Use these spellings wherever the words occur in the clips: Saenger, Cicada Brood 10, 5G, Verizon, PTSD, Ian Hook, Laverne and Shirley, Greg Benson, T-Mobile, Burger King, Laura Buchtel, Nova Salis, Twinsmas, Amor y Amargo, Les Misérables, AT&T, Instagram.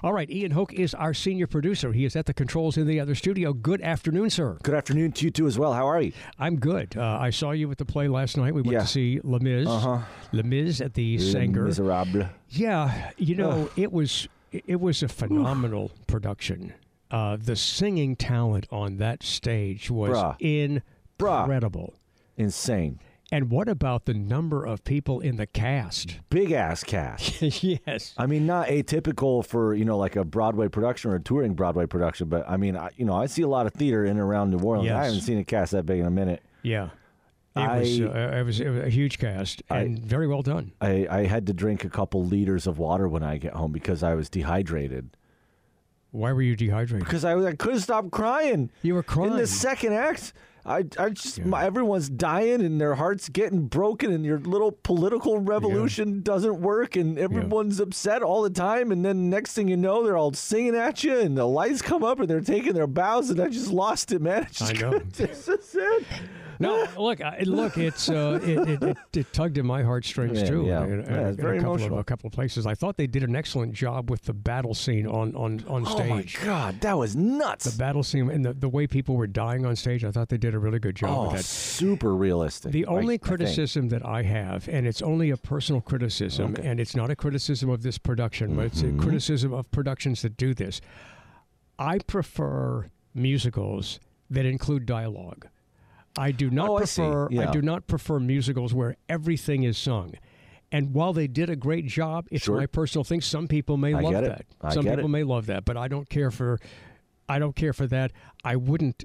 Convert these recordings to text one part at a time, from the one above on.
All right, Ian Hook is our senior producer. He is at the controls in the other studio. Good afternoon, sir. Good afternoon to you, too, as well. How are you? I'm good. I saw you at the play last night. We went to see Les Mis. Les Mis at the Saenger. Les Misérables. Yeah, you know, it was a phenomenal production. The singing talent on that stage was incredible. Insane. And what about the number of people in the cast? Big-ass cast. Yes. I mean, not atypical for, you know, like a Broadway production or a touring Broadway production, but, I mean, I see a lot of theater in and around New Orleans. Yes. I haven't seen a cast that big in a minute. Yeah. It was a huge cast and very well done. I had to drink a couple liters of water when I get home because I was dehydrated. Why were you dehydrated? Because I couldn't stop crying. You were crying. In the second act. Everyone's dying and their heart's getting broken and your little political revolution doesn't work and everyone's upset all the time, and then next thing you know, they're all singing at you and the lights come up and they're taking their bows, and I just lost it, man. I know. This is it. No, look, it tugged at my heartstrings too. Yeah, it's very emotional. A couple of places. I thought they did an excellent job with the battle scene on stage. Oh my God, that was nuts! The battle scene and the way people were dying on stage. I thought they did a really good job with that. Super realistic. The only criticism that I have, and it's only a personal criticism, and it's not a criticism of this production, but it's a criticism of productions that do this. I prefer musicals that include dialogue. I do not prefer. I do not prefer musicals where everything is sung. And while they did a great job, it's my personal thing. Some people may love that. Some people may love that, but I don't care for. I don't care for that. I wouldn't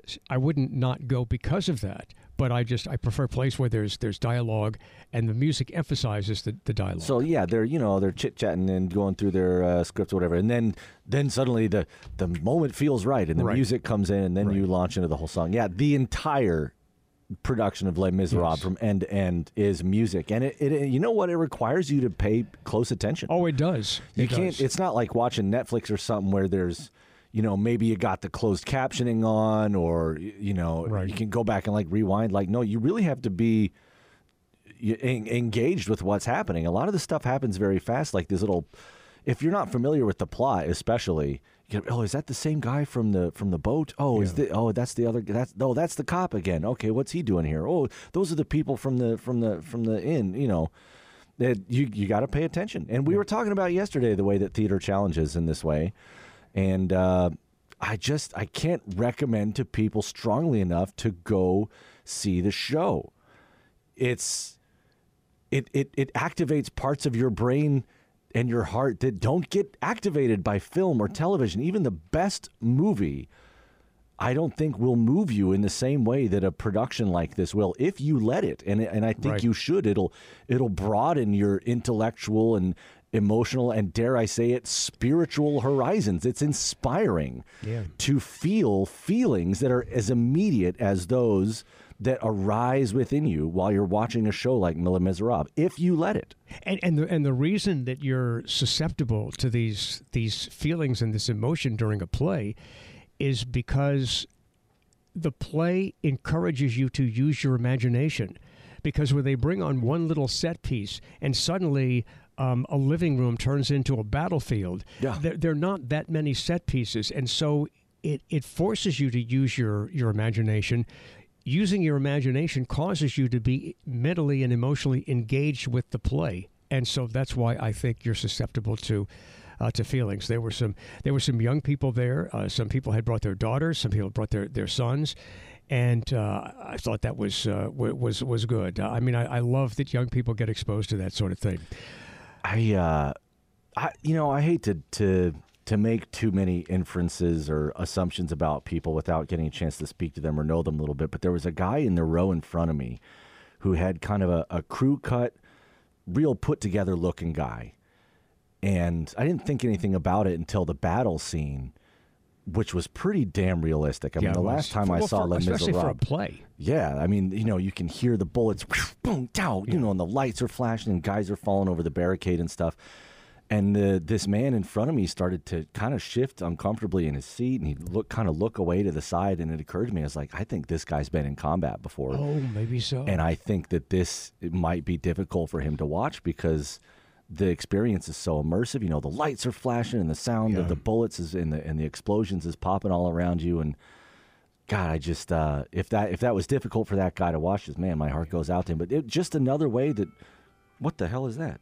not go because of that. But I prefer a place where there's dialogue and the music emphasizes the dialogue. So yeah, they're chit-chatting and going through their script or whatever, and then suddenly the moment feels right and the music comes in, and then you launch into the whole song. Yeah, the entire production of Les Misérables from end to end is music, and it you know what, it requires you to pay close attention. Oh, it does. You can't. It's not like watching Netflix or something where there's, you know, maybe you got the closed captioning on, or you know, you can go back and like rewind. Like, no, you really have to be engaged with what's happening. A lot of the stuff happens very fast. Like this little, if you're not familiar with the plot, especially. Is that the same guy from the boat? That's the other. That's the cop again. Okay, what's he doing here? Oh, those are the people from the inn. You know, that you got to pay attention. And we were talking about yesterday the way that theater challenges in this way, and I can't recommend to people strongly enough to go see the show. It activates parts of your brain and your heart that don't get activated by film or television. Even the best movie, I don't think, will move you in the same way that a production like this will, if you let it. And I think you should. It'll broaden your intellectual and emotional and, dare I say it, spiritual horizons. It's inspiring to feel feelings that are as immediate as those that arise within you while you're watching a show like Les Misérables, if you let it. And the reason that you're susceptible to these feelings and this emotion during a play is because the play encourages you to use your imagination. Because when they bring on one little set piece and suddenly a living room turns into a battlefield, there are not that many set pieces. And so it forces you to use your imagination. Using your imagination causes you to be mentally and emotionally engaged with the play. And so that's why I think you're susceptible to to feelings. There were some young people there. Some people had brought their daughters. Some people brought their sons. And I thought that was good. I mean, I love that young people get exposed to that sort of thing. I hate to make too many inferences or assumptions about people without getting a chance to speak to them or know them a little bit. But there was a guy in the row in front of me who had kind of a crew cut, real put together looking guy. And I didn't think anything about it until the battle scene, which was pretty damn realistic. I mean, the last time I saw Les Misérables. Especially for a play. Yeah, I mean, you can hear the bullets, boom, down, and the lights are flashing and guys are falling over the barricade and stuff. And this man in front of me started to kind of shift uncomfortably in his seat, and he'd look away to the side, and it occurred to me, I was like, I think this guy's been in combat before. Oh, maybe so. And I think that it might be difficult for him to watch because the experience is so immersive. You know, the lights are flashing and the sound of the bullets is and the explosions is popping all around you. And God, I just if that was difficult for that guy to watch, my heart goes out to him. But just another way that, what the hell is that?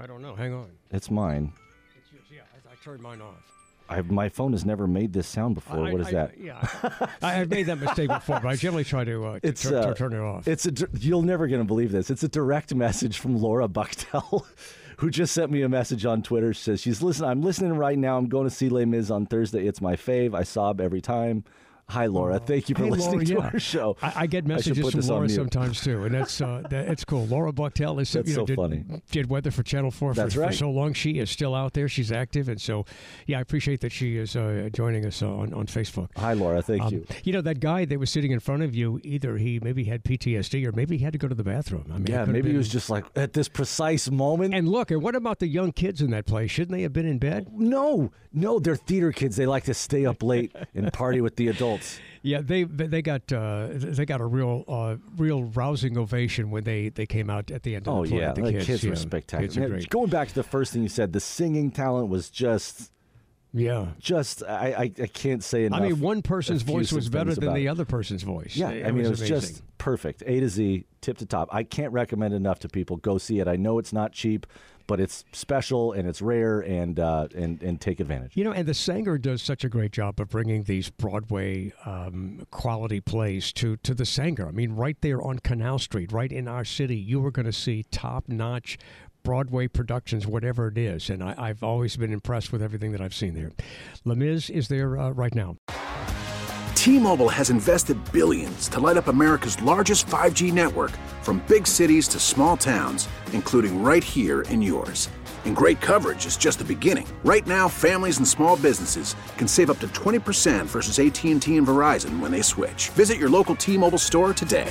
I don't know. Hang on. It's mine. It's yours. Yeah, I turned mine off. My phone has never made this sound before. What is that? Yeah, I've made that mistake before, but I generally try to turn it off. You're never going to believe this. It's a direct message from Laura Buchtel, who just sent me a message on Twitter. She says, I'm listening right now. I'm going to see Les Mis on Thursday. It's my fave. I sob every time. Hi, Laura. Thank you for listening to our show. I get messages from Laura sometimes, too, and that's cool. Laura Buchtel did weather for Channel 4 for so long. She is still out there. She's active, and so, I appreciate that she is joining us on Facebook. Hi, Laura. Thank you. You know, that guy that was sitting in front of you, either he maybe had PTSD or maybe he had to go to the bathroom. I mean, maybe he was just like, at this precise moment. And look, and what about the young kids in that place? Shouldn't they have been in bed? No, they're theater kids. They like to stay up late and party with the adults. Yeah, they got a real rousing ovation when they came out at the end of the play. Oh yeah, the kids were spectacular. Kids are great. Going back to the first thing you said, the singing talent was just I can't say enough. I mean, one person's voice was better than the other person's voice. Yeah, it was just perfect, A to Z, tip to top. I can't recommend enough to people. Go see it. I know it's not cheap, but it's special and it's rare, and take advantage. And the Saenger does such a great job of bringing these Broadway quality plays to the Saenger. I mean, right there on Canal Street, right in our city, you are going to see top-notch Broadway productions, whatever it is. And I've always been impressed with everything that I've seen there. Les Mis is there right now. T-Mobile has invested billions to light up America's largest 5G network, from big cities to small towns, including right here in yours. And great coverage is just the beginning. Right now, families and small businesses can save up to 20% versus AT&T and Verizon when they switch. Visit your local T-Mobile store today.